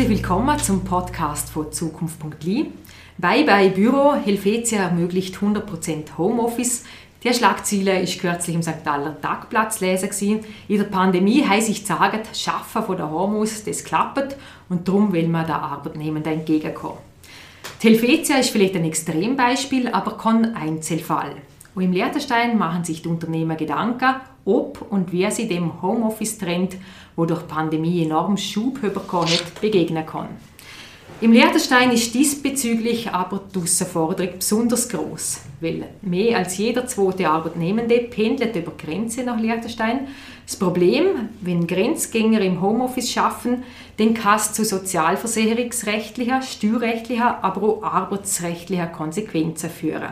Herzlich willkommen zum Podcast von zukunft.li. Weil bei Büro Helvetia ermöglicht 100% Homeoffice. Die Schlagzeile ist kürzlich im St. Galler Tagblatt zu lesen. In der Pandemie haben sich gesagt, das Arbeiten von der Homeoffice, das klappt und darum will man der Arbeitnehmenden entgegenkommen. Die Helvetia ist vielleicht ein Extrembeispiel, aber kein Einzelfall. Und im Liechtenstein machen sich die Unternehmen Gedanken, ob und wie sie dem Homeoffice-Trend, der durch die Pandemie enorm Schub bekommen hat, begegnen kann. Im Liechtenstein ist diesbezüglich aber die Herausforderung besonders gross, weil mehr als jeder zweite Arbeitnehmende pendelt über Grenzen nach Liechtenstein. Das Problem, wenn Grenzgänger im Homeoffice arbeiten, dann kann es zu sozialversicherungsrechtlichen, steuerrechtlichen, aber auch arbeitsrechtlichen Konsequenzen führen.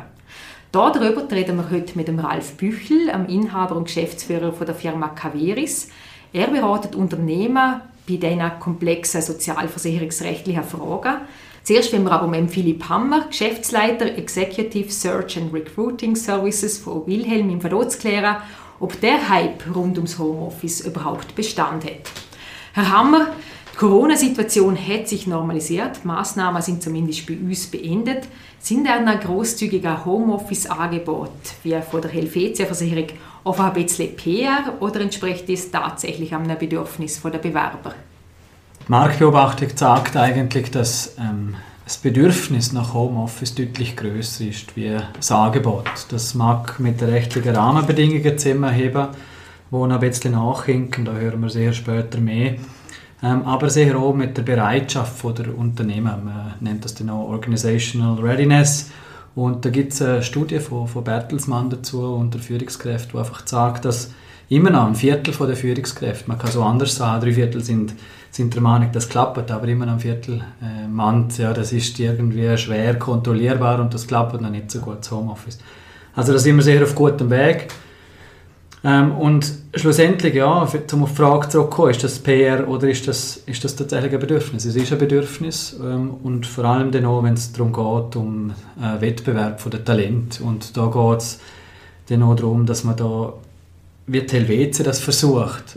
Darüber reden wir heute mit dem Ralf Büchel, dem Inhaber und Geschäftsführer der Firma Caveris. Er berät Unternehmen bei diesen komplexen sozialversicherungsrechtlichen Fragen. Zuerst wollen wir aber mit Philipp Hammer, Geschäftsleiter Executive Search and Recruiting Services von Wilhelm im Verdot klären, ob der Hype rund ums Homeoffice überhaupt Bestand hat. Herr Hammer, die Corona-Situation hat sich normalisiert, die Massnahmen sind zumindest bei uns beendet. Sind ein grosszügiger Homeoffice-Angebot wie von der Helvetia-Versicherung auf ein bisschen PR oder entspricht das tatsächlich einem Bedürfnis der Bewerber? Die Marktbeobachtung zeigt eigentlich, dass das Bedürfnis nach Homeoffice deutlich grösser ist wie das Angebot. Das mag mit den rechtlichen Rahmenbedingungen zusammenheben, die noch ein bisschen nachhinken, da hören wir sehr später mehr. Aber sicher auch mit der Bereitschaft der Unternehmen. Man nennt das dann auch Organizational Readiness. Und da gibt es eine Studie von Bertelsmann dazu unter Führungskräften, die einfach sagt, dass immer noch ein Viertel der Führungskräfte, man kann so anders sagen, 3/4 sind der Meinung, das klappt, aber immer noch ein Viertel meint, ja, das ist irgendwie schwer kontrollierbar und das klappt noch nicht so gut, das Homeoffice. Also da sind wir sicher auf gutem Weg. Und schlussendlich, ja, um auf die Frage zurückzukommen, ist das PR oder ist das tatsächlich ein Bedürfnis? Es ist ein Bedürfnis und vor allem dann auch, wenn es darum geht, um Wettbewerb von den Talenten. Und da geht es dann auch darum, dass man da, wie die Helvetia das versucht,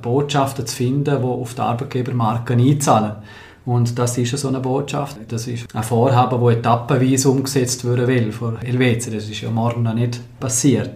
Botschaften zu finden, die auf die Arbeitgebermarke einzahlen. Und das ist so eine Botschaft. Das ist ein Vorhaben, das etappenweise umgesetzt werden will von Helvetia. Das ist ja morgen noch nicht passiert.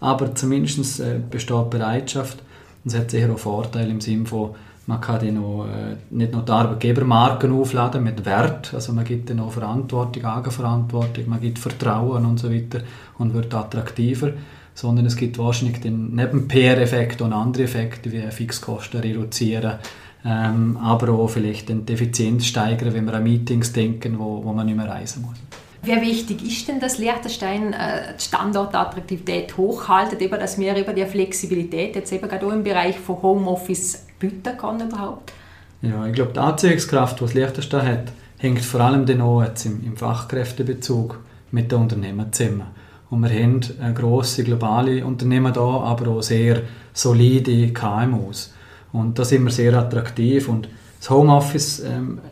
Aber zumindest besteht Bereitschaft und es hat sicher auch Vorteile im Sinne von, man kann dann auch, nicht nur die Arbeitgebermarken aufladen mit Wert, also man gibt dann auch Verantwortung, Eigenverantwortung, man gibt Vertrauen und so weiter und wird attraktiver, sondern es gibt wahrscheinlich dann neben PR-Effekten und andere Effekte wie Fixkosten reduzieren, aber auch vielleicht die Effizienz steigern, wenn wir an Meetings denken, wo man nicht mehr reisen muss. Wie wichtig ist denn, dass Liechtenstein die Standortattraktivität hochhaltet, eben, dass wir über die Flexibilität jetzt eben gerade auch im Bereich von Homeoffice bieten kann überhaupt? Ja, ich glaube, die Anziehungskraft, die das Liechtenstein hat, hängt vor allem dann auch jetzt im Fachkräftebezug mit den Unternehmen zusammen. Und wir haben grosse globale Unternehmen da, aber auch sehr solide KMUs. Und da sind wir sehr attraktiv und das Homeoffice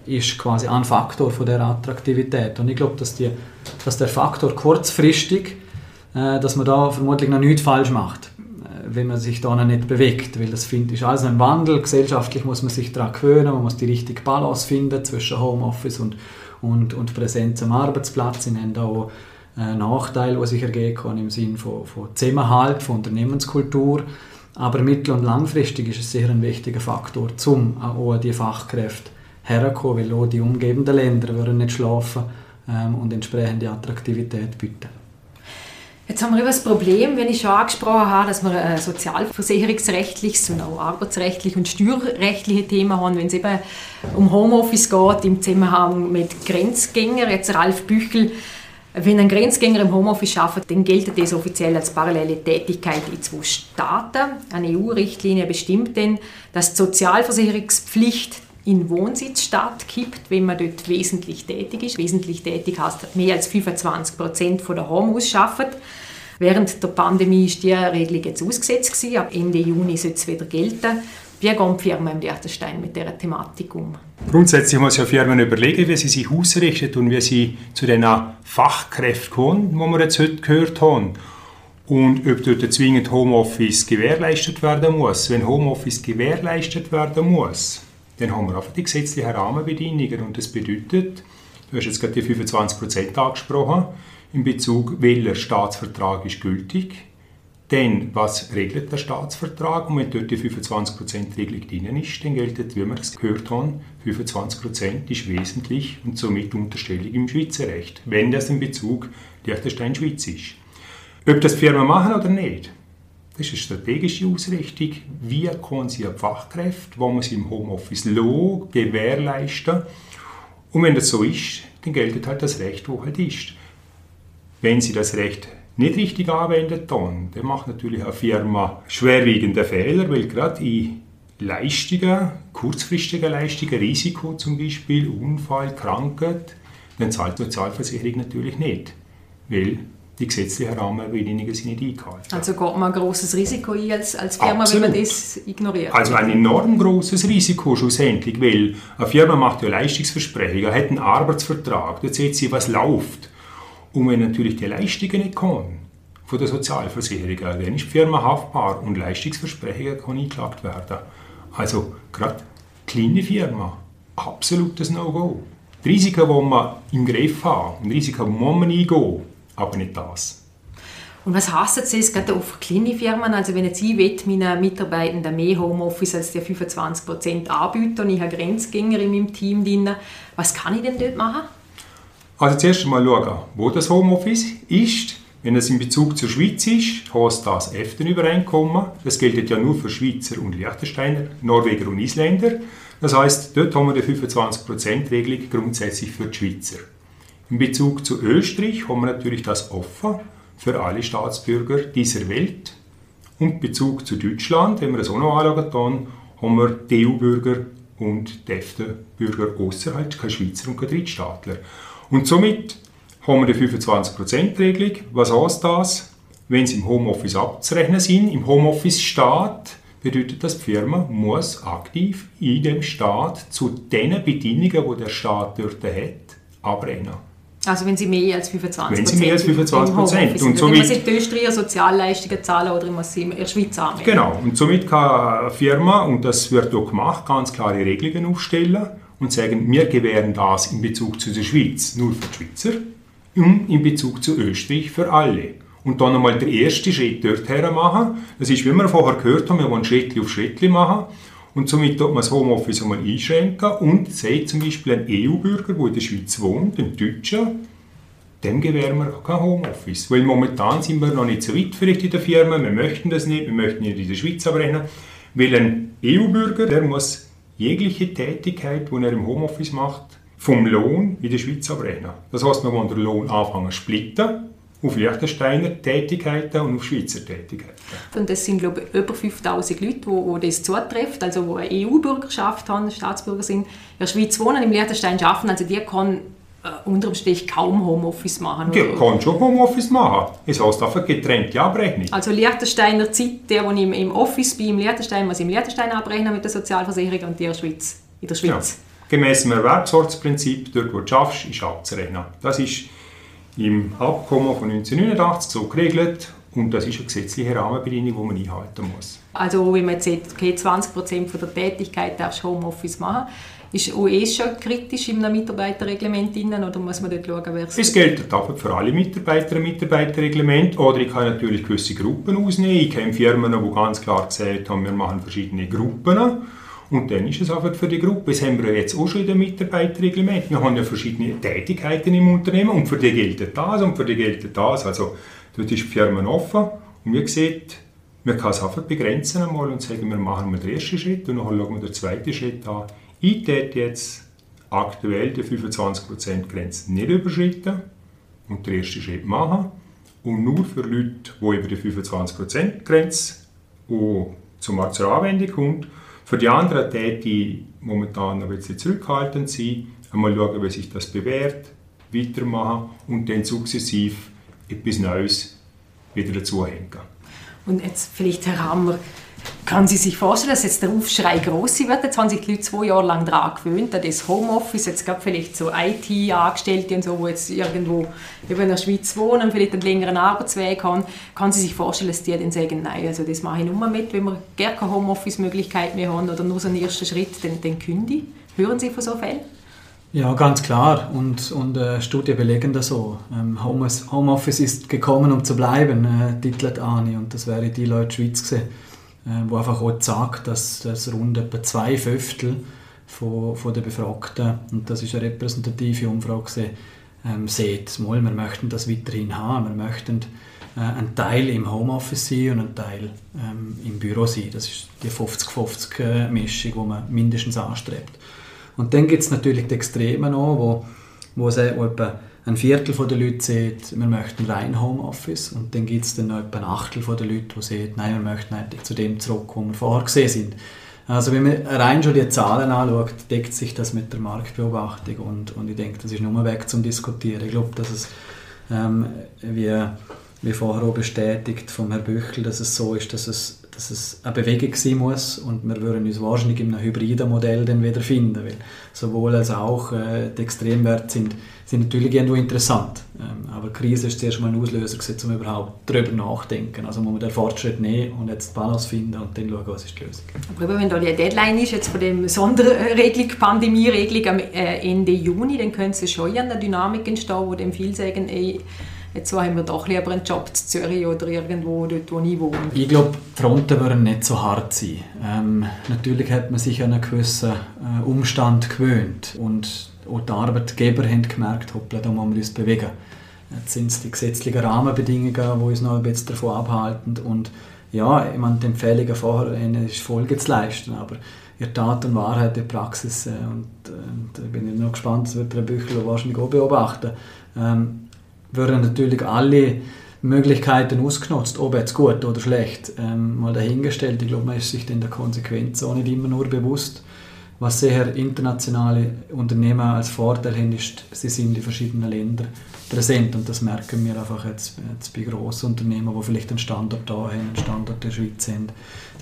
ist quasi ein Faktor von dieser Attraktivität. Und ich glaube, dass der Faktor kurzfristig, dass man da vermutlich noch nichts falsch macht, wenn man sich da noch nicht bewegt. Weil das ist alles ein Wandel. Gesellschaftlich muss man sich daran gewöhnen, man muss die richtige Balance finden zwischen Homeoffice und Präsenz am Arbeitsplatz. Wir haben da auch Nachteile, die sich ergeben können im Sinne von Zusammenhalt, von Unternehmenskultur. Aber mittel- und langfristig ist es sicher ein wichtiger Faktor, um auch an die Fachkräfte herzukommen, weil auch die umgebenden Länder würden nicht schlafen und entsprechende Attraktivität bieten. Jetzt haben wir über das Problem, wenn ich schon angesprochen habe, dass wir sozialversicherungsrechtliches und auch arbeitsrechtlich und steuerrechtliche Themen haben, wenn es eben um Homeoffice geht, im Zusammenhang mit Grenzgängern. Jetzt Ralf Büchel. Wenn ein Grenzgänger im Homeoffice arbeitet, dann gilt das offiziell als parallele Tätigkeit in 2 Staaten. Eine EU-Richtlinie bestimmt dann, dass die Sozialversicherungspflicht in Wohnsitzstaat kippt, wenn man dort wesentlich tätig ist. Wesentlich tätig heißt, mehr als 25% von der Homeoffice arbeitet. Während der Pandemie war die Regelung jetzt ausgesetzt. Ab Ende Juni soll es wieder gelten. Wie gehen die Firmen im Liechtenstein mit dieser Thematik um? Grundsätzlich muss ja Firmen überlegen, wie sie sich ausrichten und wie sie zu den Fachkräften kommen, die wir jetzt heute gehört haben. Und ob dort zwingend Homeoffice gewährleistet werden muss. Wenn Homeoffice gewährleistet werden muss, dann haben wir einfach die gesetzlichen Rahmenbedingungen. Und das bedeutet, du hast jetzt gerade die 25% angesprochen, in Bezug, welcher Staatsvertrag ist gültig, dann was regelt der Staatsvertrag, und wenn dort die 25%-Regelung drin ist, dann gilt, wie wir es gehört haben, 25% ist wesentlich und somit Unterstellung im Schweizer Recht, wenn das in Bezug Liechtenstein-Schweiz ist. Ob das die Firma machen oder nicht, das ist eine strategische Ausrichtung. Wie kann sie an Fachkräfte, die man sie im Homeoffice lassen, gewährleisten? Und wenn das so ist, dann gilt halt das Recht, das halt ist. Wenn sie das Recht nicht richtig anwendet, dann macht natürlich eine Firma schwerwiegende Fehler, weil gerade in Leistungen, kurzfristigen Leistungen, Risiko zum Beispiel, Unfall, Krankheit, dann zahlt die Sozialversicherung natürlich nicht, weil die gesetzlichen Rahmenbedingungen sind nicht eingehalten. Also geht man ein grosses Risiko ein als Firma, Absolut. Wenn man das ignoriert? Also ein enorm grosses Risiko schlussendlich, weil eine Firma macht ja Leistungsversprechungen, hat einen Arbeitsvertrag, dort sieht sie, was läuft. Und wenn natürlich die Leistungen nicht kommen, von der Sozialversicherung, dann ist die Firma haftbar und Leistungsversprechen kann eingeklagt werden. Also gerade kleine Firmen, absolutes No-Go. Die Risiken wollen wir im Griff haben, die Risiken muss man eingehen, aber nicht das. Und was heisst das jetzt gerade auf kleine Firmen? Also wenn jetzt ich will, meinen Mitarbeitenden mehr Homeoffice als die 25% anbieten und ich habe Grenzgänger in meinem Team drin, was kann ich denn dort machen? Also zuerst einmal schauen, wo das Homeoffice ist. Wenn es in Bezug zur Schweiz ist, heisst das EFTA-Übereinkommen. Das gilt ja nur für Schweizer und Liechtensteiner, Norweger und Isländer. Das heisst, dort haben wir die 25%-Regelung grundsätzlich für die Schweizer. In Bezug zu Österreich haben wir natürlich das offen für alle Staatsbürger dieser Welt. Und in Bezug zu Deutschland, wenn wir das auch noch anschauen, haben wir die EU-Bürger und die EFTA-Bürger ausserhalb, keine Schweizer und keine Drittstaatler. Und somit haben wir die 25%-Regelung. Was heißt das? Wenn sie im Homeoffice abzurechnen sind, im Homeoffice Staat, bedeutet das, die Firma muss aktiv in dem Staat zu den Bedingungen, die der Staat dort hat, abrechnen. Also wenn sie mehr als 25%? Wenn sie mehr als 25%. Und somit muss sie die Österreicher Sozialleistungen zahlen oder muss sie in der Schweiz anmelden. Genau. Und somit kann eine Firma, und das wird auch gemacht, ganz klare Regelungen aufstellen und sagen, wir gewähren das in Bezug zu der Schweiz nur für die Schweizer und in Bezug zu Österreich für alle. Und dann einmal den ersten Schritt dorthin machen. Das ist, wie wir vorher gehört haben, wir wollen Schritt auf Schritt machen. Und somit tut man das Homeoffice einmal einschränken und sagt zum Beispiel ein EU-Bürger, der in der Schweiz wohnt, ein Deutscher, dem gewähren wir kein Homeoffice. Weil momentan sind wir noch nicht so weit vielleicht in der Firma, wir möchten das nicht, wir möchten nicht in der Schweiz abrechnen. Weil ein EU-Bürger, der muss jegliche Tätigkeit, die er im Homeoffice macht, vom Lohn in der Schweiz abrechnen. Das heisst, man muss den Lohn anfangen zu splitten auf Liechtensteiner Tätigkeiten und auf Schweizer Tätigkeiten. Und das sind, glaube ich, über 5000 Leute, die das zutrifft, also die eine EU-Bürgerschaft haben, Staatsbürger sind, in der Schweiz wohnen, im Liechtenstein arbeiten, also die kann unterm Strich kaum Homeoffice machen. Ja, kann schon Homeoffice machen. Es heißt einfach getrennte Abrechnung. Also Liechtensteiner Zeit, der, wo ich im Office bin, im Liechtenstein, muss ich im Liechtenstein abrechnen mit der Sozialversicherung und in der Schweiz. Ja. Gemäss dem Erwerbsortsprinzip, dort wo du schaffst, ist abzurechnen. Das ist im Abkommen von 1989 so geregelt und das ist eine gesetzliche Rahmenbedingung, die man einhalten muss. Also wenn man jetzt sagt, okay, 20% von der Tätigkeit darfst du Homeoffice machen, ist OE schon kritisch im Mitarbeiterreglement innen oder muss man dort schauen, wer es ist? Es gilt für alle Mitarbeiter ein Mitarbeiterreglement oder ich kann natürlich gewisse Gruppen ausnehmen. Ich kenne Firmen, die ganz klar gesagt haben, wir machen verschiedene Gruppen und dann ist es einfach für die Gruppe. Das haben wir jetzt auch schon in dem Mitarbeiterreglement. Wir haben ja verschiedene Tätigkeiten im Unternehmen und für die gilt das und für die gilt das. Also dort ist die Firma offen und wie gesagt, man kann es einfach begrenzen einmal und sagen, wir machen den ersten Schritt und dann schauen wir den zweiten Schritt an. Ich täte jetzt aktuell die 25%-Grenze nicht überschreiten und den ersten Schritt machen. Und nur für Leute, die über die 25%-Grenze zur Anwendung kommt. Für die anderen täte ich momentan ein bisschen zurückhaltend sein, einmal schauen, wie sich das bewährt, weitermachen und dann sukzessiv etwas Neues wieder dazuhängen. Und jetzt vielleicht, Herr Hammer, Kann Sie sich vorstellen, dass jetzt der Aufschrei gross wird? Jetzt haben sich die Leute 2 Jahre lang daran gewöhnt, an das Homeoffice. Jetzt gab es vielleicht so IT-Angestellte und so, die jetzt irgendwo in der Schweiz wohnen, vielleicht einen längeren Arbeitsweg haben. Kann Sie sich vorstellen, dass die dann sagen, nein, also das mache ich nicht mehr mit, wenn wir gar keine Homeoffice-Möglichkeit mehr haben oder nur so einen ersten Schritt, dann kündige ich? Hören Sie von so Fällen? Ja, ganz klar. Und Studien belegen das so. Homeoffice ist gekommen, um zu bleiben, titelt Ani. Und das wäre die Leute Schweiz gewesen, wo einfach auch sagt, dass das rund etwa 2/5 von den Befragten, und das ist eine repräsentative Umfrage, seht, wir möchten das weiterhin haben, wir möchten einen Teil im Homeoffice sein und einen Teil im Büro sein. Das ist die 50-50-Mischung, die man mindestens anstrebt. Und dann gibt es natürlich die Extremen auch, wo etwa ein 1/4 der Leute sagt, wir möchten rein Homeoffice, und dann gibt es dann noch etwa ein 1/8 der Leute, die sagen, nein, wir möchten eigentlich zu dem zurück, wo wir vorher gesehen sind. Also wenn man rein schon die Zahlen anschaut, deckt sich das mit der Marktbeobachtung, und ich denke, das ist nur weg zum Diskutieren. Ich glaube, dass es, wie vorher auch bestätigt vom Herrn Büchel, dass es so ist, dass es eine Bewegung sein muss, und wir würden uns wahrscheinlich in einem hybriden Modell dann wieder finden, weil sowohl als auch die Extremwerte sind natürlich irgendwo interessant, aber die Krise ist zuerst mal ein Auslöser gewesen, um überhaupt darüber nachzudenken. Also muss man den Fortschritt nehmen und jetzt die Balance finden und dann schauen, was ist die Lösung. Aber wenn da die Deadline ist, jetzt von der Sonderregelung, Pandemie-Regelung am Ende Juni, dann könnte es schon eine Dynamik entstehen, wo dann viele sagen, ey, jetzt haben wir doch lieber einen Job in Zürich oder irgendwo dort, wo ich wohne. Ich glaube, die Fronten würden nicht so hart sein. Natürlich hat man sich an einen gewissen Umstand gewöhnt, und auch die Arbeitgeber haben gemerkt, hoppla, da müssen wir uns bewegen. Jetzt sind es die gesetzlichen Rahmenbedingungen, die uns noch ein bisschen davon abhalten. Und ja, ich meine, die Empfehlungen vorher ist Folge zu leisten, aber in Tat und Wahrheit, in der Praxis, und ich bin noch gespannt, das wird Herr Büchel wahrscheinlich auch beobachten, würden natürlich alle Möglichkeiten ausgenutzt, ob jetzt gut oder schlecht, mal dahingestellt. Ich glaube, man ist sich dann der Konsequenz auch nicht immer nur bewusst. Was sehr internationale Unternehmen als Vorteil haben, ist, sie sind in verschiedenen Ländern präsent, und das merken wir einfach jetzt bei grossen Unternehmen, die vielleicht einen Standort da haben, einen Standort in der Schweiz haben,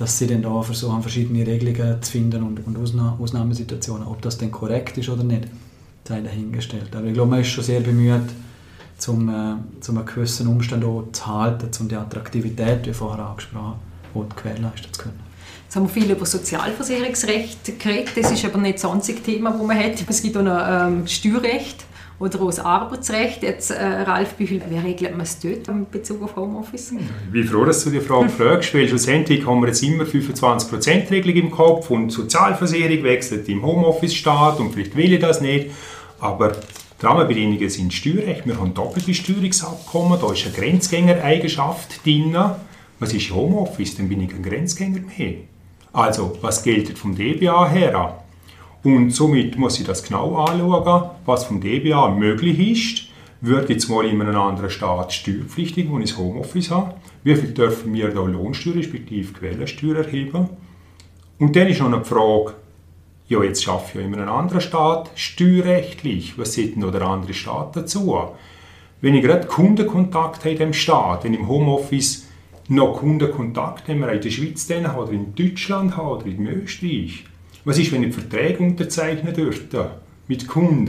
dass sie dann da versuchen, verschiedene Regelungen zu finden und Ausnahmesituationen. Ob das denn korrekt ist oder nicht, sei dahingestellt. Aber ich glaube, man ist schon sehr bemüht, um einen gewissen Umstand auch zu halten, um die Attraktivität, wie vorher angesprochen, auch gewährleisten zu können. Jetzt haben wir viel über Sozialversicherungsrecht geredet, das ist aber nicht das einzige Thema, das man hat. Es gibt auch noch Steuerrecht oder auch das Arbeitsrecht. Jetzt, Ralf Büchel, wie regelt man es dort in Bezug auf Homeoffice? Ich bin froh, dass du die Frage fragst, weil schlussendlich haben wir jetzt immer 25%-Regelung im Kopf, und Sozialversicherung wechselt im Homeoffice statt, und vielleicht will ich das nicht, aber die Rahmenbedingungen sind Steuerrecht. Wir haben doppelte Steuerungsabkommen, da ist eine Grenzgängereigenschaft drin. Was ist Homeoffice? Dann bin ich ein Grenzgänger mehr. Also, was gilt vom DBA her an? Und somit muss ich das genau anschauen, was vom DBA möglich ist. Wird jetzt mal in einem anderen Staat steuerpflichtig, wo ich das Homeoffice habe? Wie viel dürfen wir da Lohnsteuer respektive Quellensteuer erheben? Und dann ist noch eine Frage, ja, jetzt arbeite ich ja in einem anderen Staat steuerrechtlich. Was sieht denn der andere Staat dazu? Wenn ich gerade Kundenkontakt habe in diesem Staat, wenn ich im Homeoffice noch Kundenkontakt habe, in der Schweiz habe, oder in Deutschland habe, oder in Österreich, was ist, wenn ich Verträge unterzeichne dürfte mit Kunden?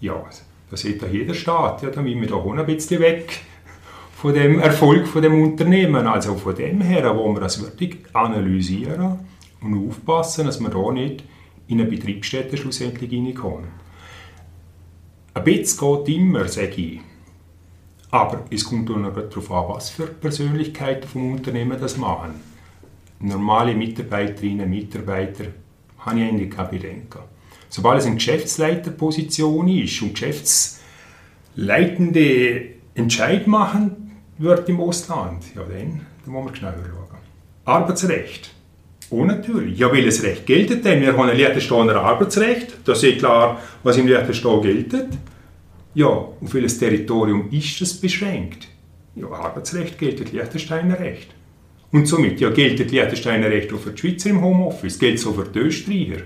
Ja, das sieht da jeder Staat. Ja, dann bin ich da auch ein bisschen weg von dem Erfolg von dem Unternehmen. Also von dem her, wo wir das wirklich analysieren, und aufpassen, dass wir da nicht in eine Betriebsstätte schlussendlich reinkommen. Ein bisschen geht immer, sage ich. Aber es kommt auch noch darauf an, was für Persönlichkeiten vom Unternehmen das machen. Normale Mitarbeiterinnen und Mitarbeiter habe ich eigentlich keine Bedenken. Sobald es eine Geschäftsleiterposition ist und geschäftsleitende Entscheid machen wird im Ausland, ja dann wollen wir genauer schauen. Arbeitsrecht. Oh, natürlich. Ja, welches Recht gilt denn? Wir haben ein Liechtensteiner Arbeitsrecht. Da ist klar, was im Liechtenstein gilt. Ja, auf welches Territorium ist das beschränkt? Ja, Arbeitsrecht gilt das Liechtensteiner Recht. Und somit, ja, gilt das Liechtensteiner Recht auch für die Schweizer im Homeoffice, gilt es auch für die Österreicher.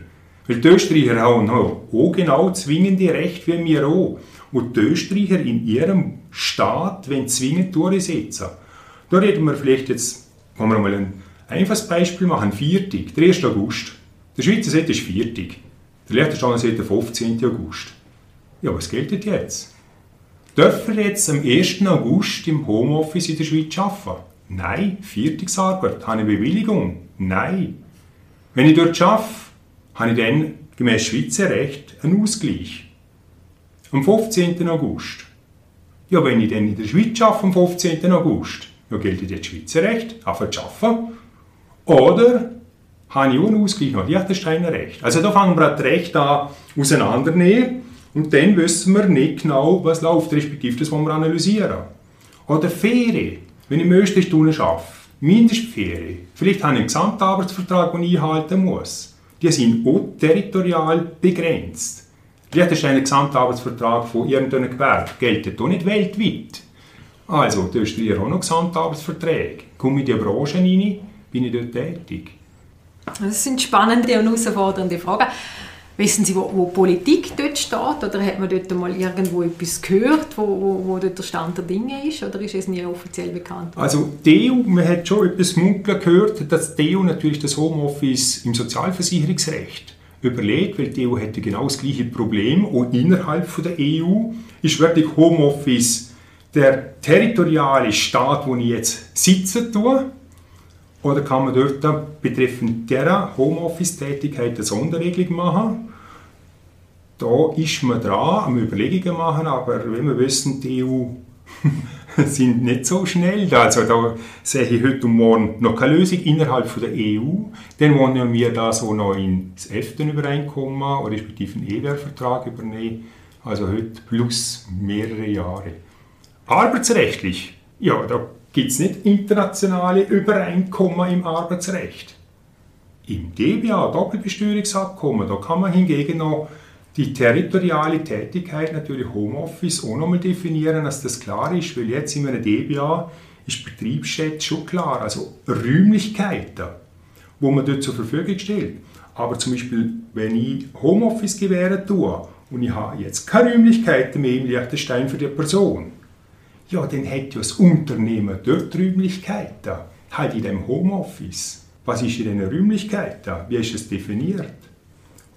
Weil die Österreicher haben auch genau zwingende Rechte wie wir auch. Und die Österreicher in ihrem Staat, wenn zwingend durchsetzen. Da reden wir vielleicht jetzt, kommen wir mal einen Einfaches Beispiel machen, Viertig, der 1. August. Der Schweizer Seite ist Viertig, der Liechtensteiner Seite der 15. August. Ja, was gilt jetzt? Dürfen wir jetzt am 1. August im Homeoffice in der Schweiz arbeiten? Nein. Viertagsarbeit, habe ich Bewilligung? Nein. Wenn ich dort arbeite, habe ich dann gemäß Schweizer Recht einen Ausgleich. Am 15. August. Ja, wenn ich dann in der Schweiz arbeite am 15. August, ja, gilt jetzt Schweizer Recht, anfangen zu arbeiten. Oder habe ich auch einen Ausgleich noch, Liechtensteiner Recht. Also da fangen wir das Recht an auseinandernehmen und dann wissen wir nicht genau, was läuft, respektive das wollen wir analysieren. Oder Ferien, wenn ich in Österreich arbeite, Mindestferien, vielleicht habe ich einen Gesamtarbeitsvertrag, den ich einhalten muss. Die sind auch territorial begrenzt. Vielleicht ist ein Gesamtarbeitsvertrag von irgendeinem Gewerbe, gilt auch nicht weltweit. Also, da ist auch noch Gesamtarbeitsverträge. Komme ich in die Branche rein, bin ich dort tätig. Das sind spannende und herausfordernde Fragen. Wissen Sie, wo die Politik dort steht? Oder hat man dort mal irgendwo etwas gehört, wo dort der Stand der Dinge ist? Oder ist es nie offiziell bekannt? Also die EU, man hat schon etwas munkeln gehört, dass die EU natürlich das Homeoffice im Sozialversicherungsrecht überlegt, weil die EU hätte genau das gleiche Problem und innerhalb der EU ist wirklich Homeoffice der territoriale Staat, wo ich jetzt sitzen tue, oder kann man dort betreffend dieser Homeoffice-Tätigkeit eine Sonderregelung machen? Da ist man dran, am Überlegungen machen, aber wie wir wissen, die EU sind nicht so schnell. Also da sehe ich heute und morgen noch keine Lösung innerhalb der EU. Dann wollen wir da so noch ins EFTA-Übereinkommen oder respektive einen EWR-Vertrag übernehmen. Also heute plus mehrere Jahre. Arbeitsrechtlich, ja, da gibt es nicht internationale Übereinkommen im Arbeitsrecht. Im DBA, Doppelbesteuerungsabkommen, da kann man hingegen noch die territoriale Tätigkeit, natürlich Homeoffice, auch nochmal definieren, dass das klar ist, weil jetzt in einem DBA ist Betriebsstätte schon klar, also Räumlichkeiten, wo man dort zur Verfügung stellt. Aber zum Beispiel, wenn ich Homeoffice gewähren tue und ich habe jetzt keine Räumlichkeiten mehr im Liechtenstein für die Person, ja, dann hat ja das Unternehmen dort Räumlichkeiten, halt in dem Homeoffice. Was ist in diesen Räumlichkeiten? Wie ist es definiert?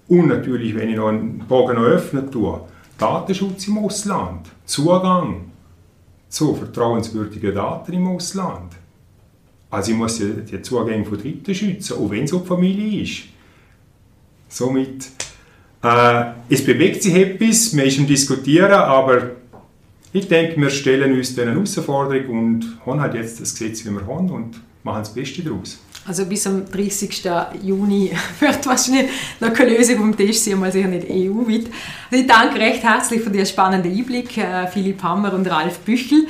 Und natürlich, wenn ich noch einen Bogen öffnen tue, Datenschutz im Ausland, Zugang zu vertrauenswürdigen Daten im Ausland. Also ich muss ja die Zugänge von Dritten schützen, auch wenn es auch die Familie ist. Somit, es bewegt sich etwas, man ist im Diskutieren, aber ich denke, wir stellen uns diesen Herausforderung und haben halt jetzt das Gesetz, wie wir haben und machen das Beste daraus. Also bis am 30. Juni wird wahrscheinlich noch keine Lösung vom Tisch sein, mal sicher nicht EU-weit. Also ich danke recht herzlich für diesen spannenden Einblick, Philipp Hammer und Ralf Büchel.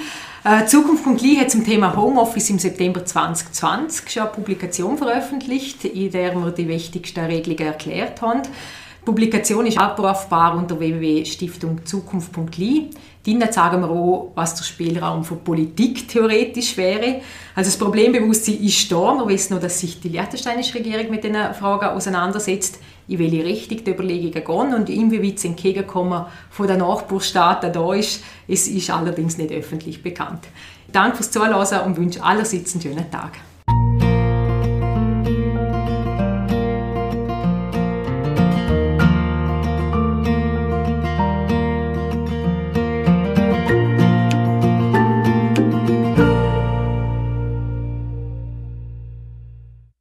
Zukunft.li hat zum Thema Homeoffice im September 2020 schon eine Publikation veröffentlicht, in der wir die wichtigsten Regelungen erklärt haben. Die Publikation ist abrufbar unter www.stiftungzukunft.li. Drinnen sagen wir auch, was der Spielraum für Politik theoretisch wäre. Also das Problembewusstsein ist da. Wir wissen noch, dass sich die liechtensteinische Regierung mit diesen Fragen auseinandersetzt, in welche Richtung die Überlegungen gehen und inwieweit das Entgegenkommen von den Nachbarstaaten da ist. Es ist allerdings nicht öffentlich bekannt. Danke fürs Zuhören und wünsche allerseits einen schönen Tag.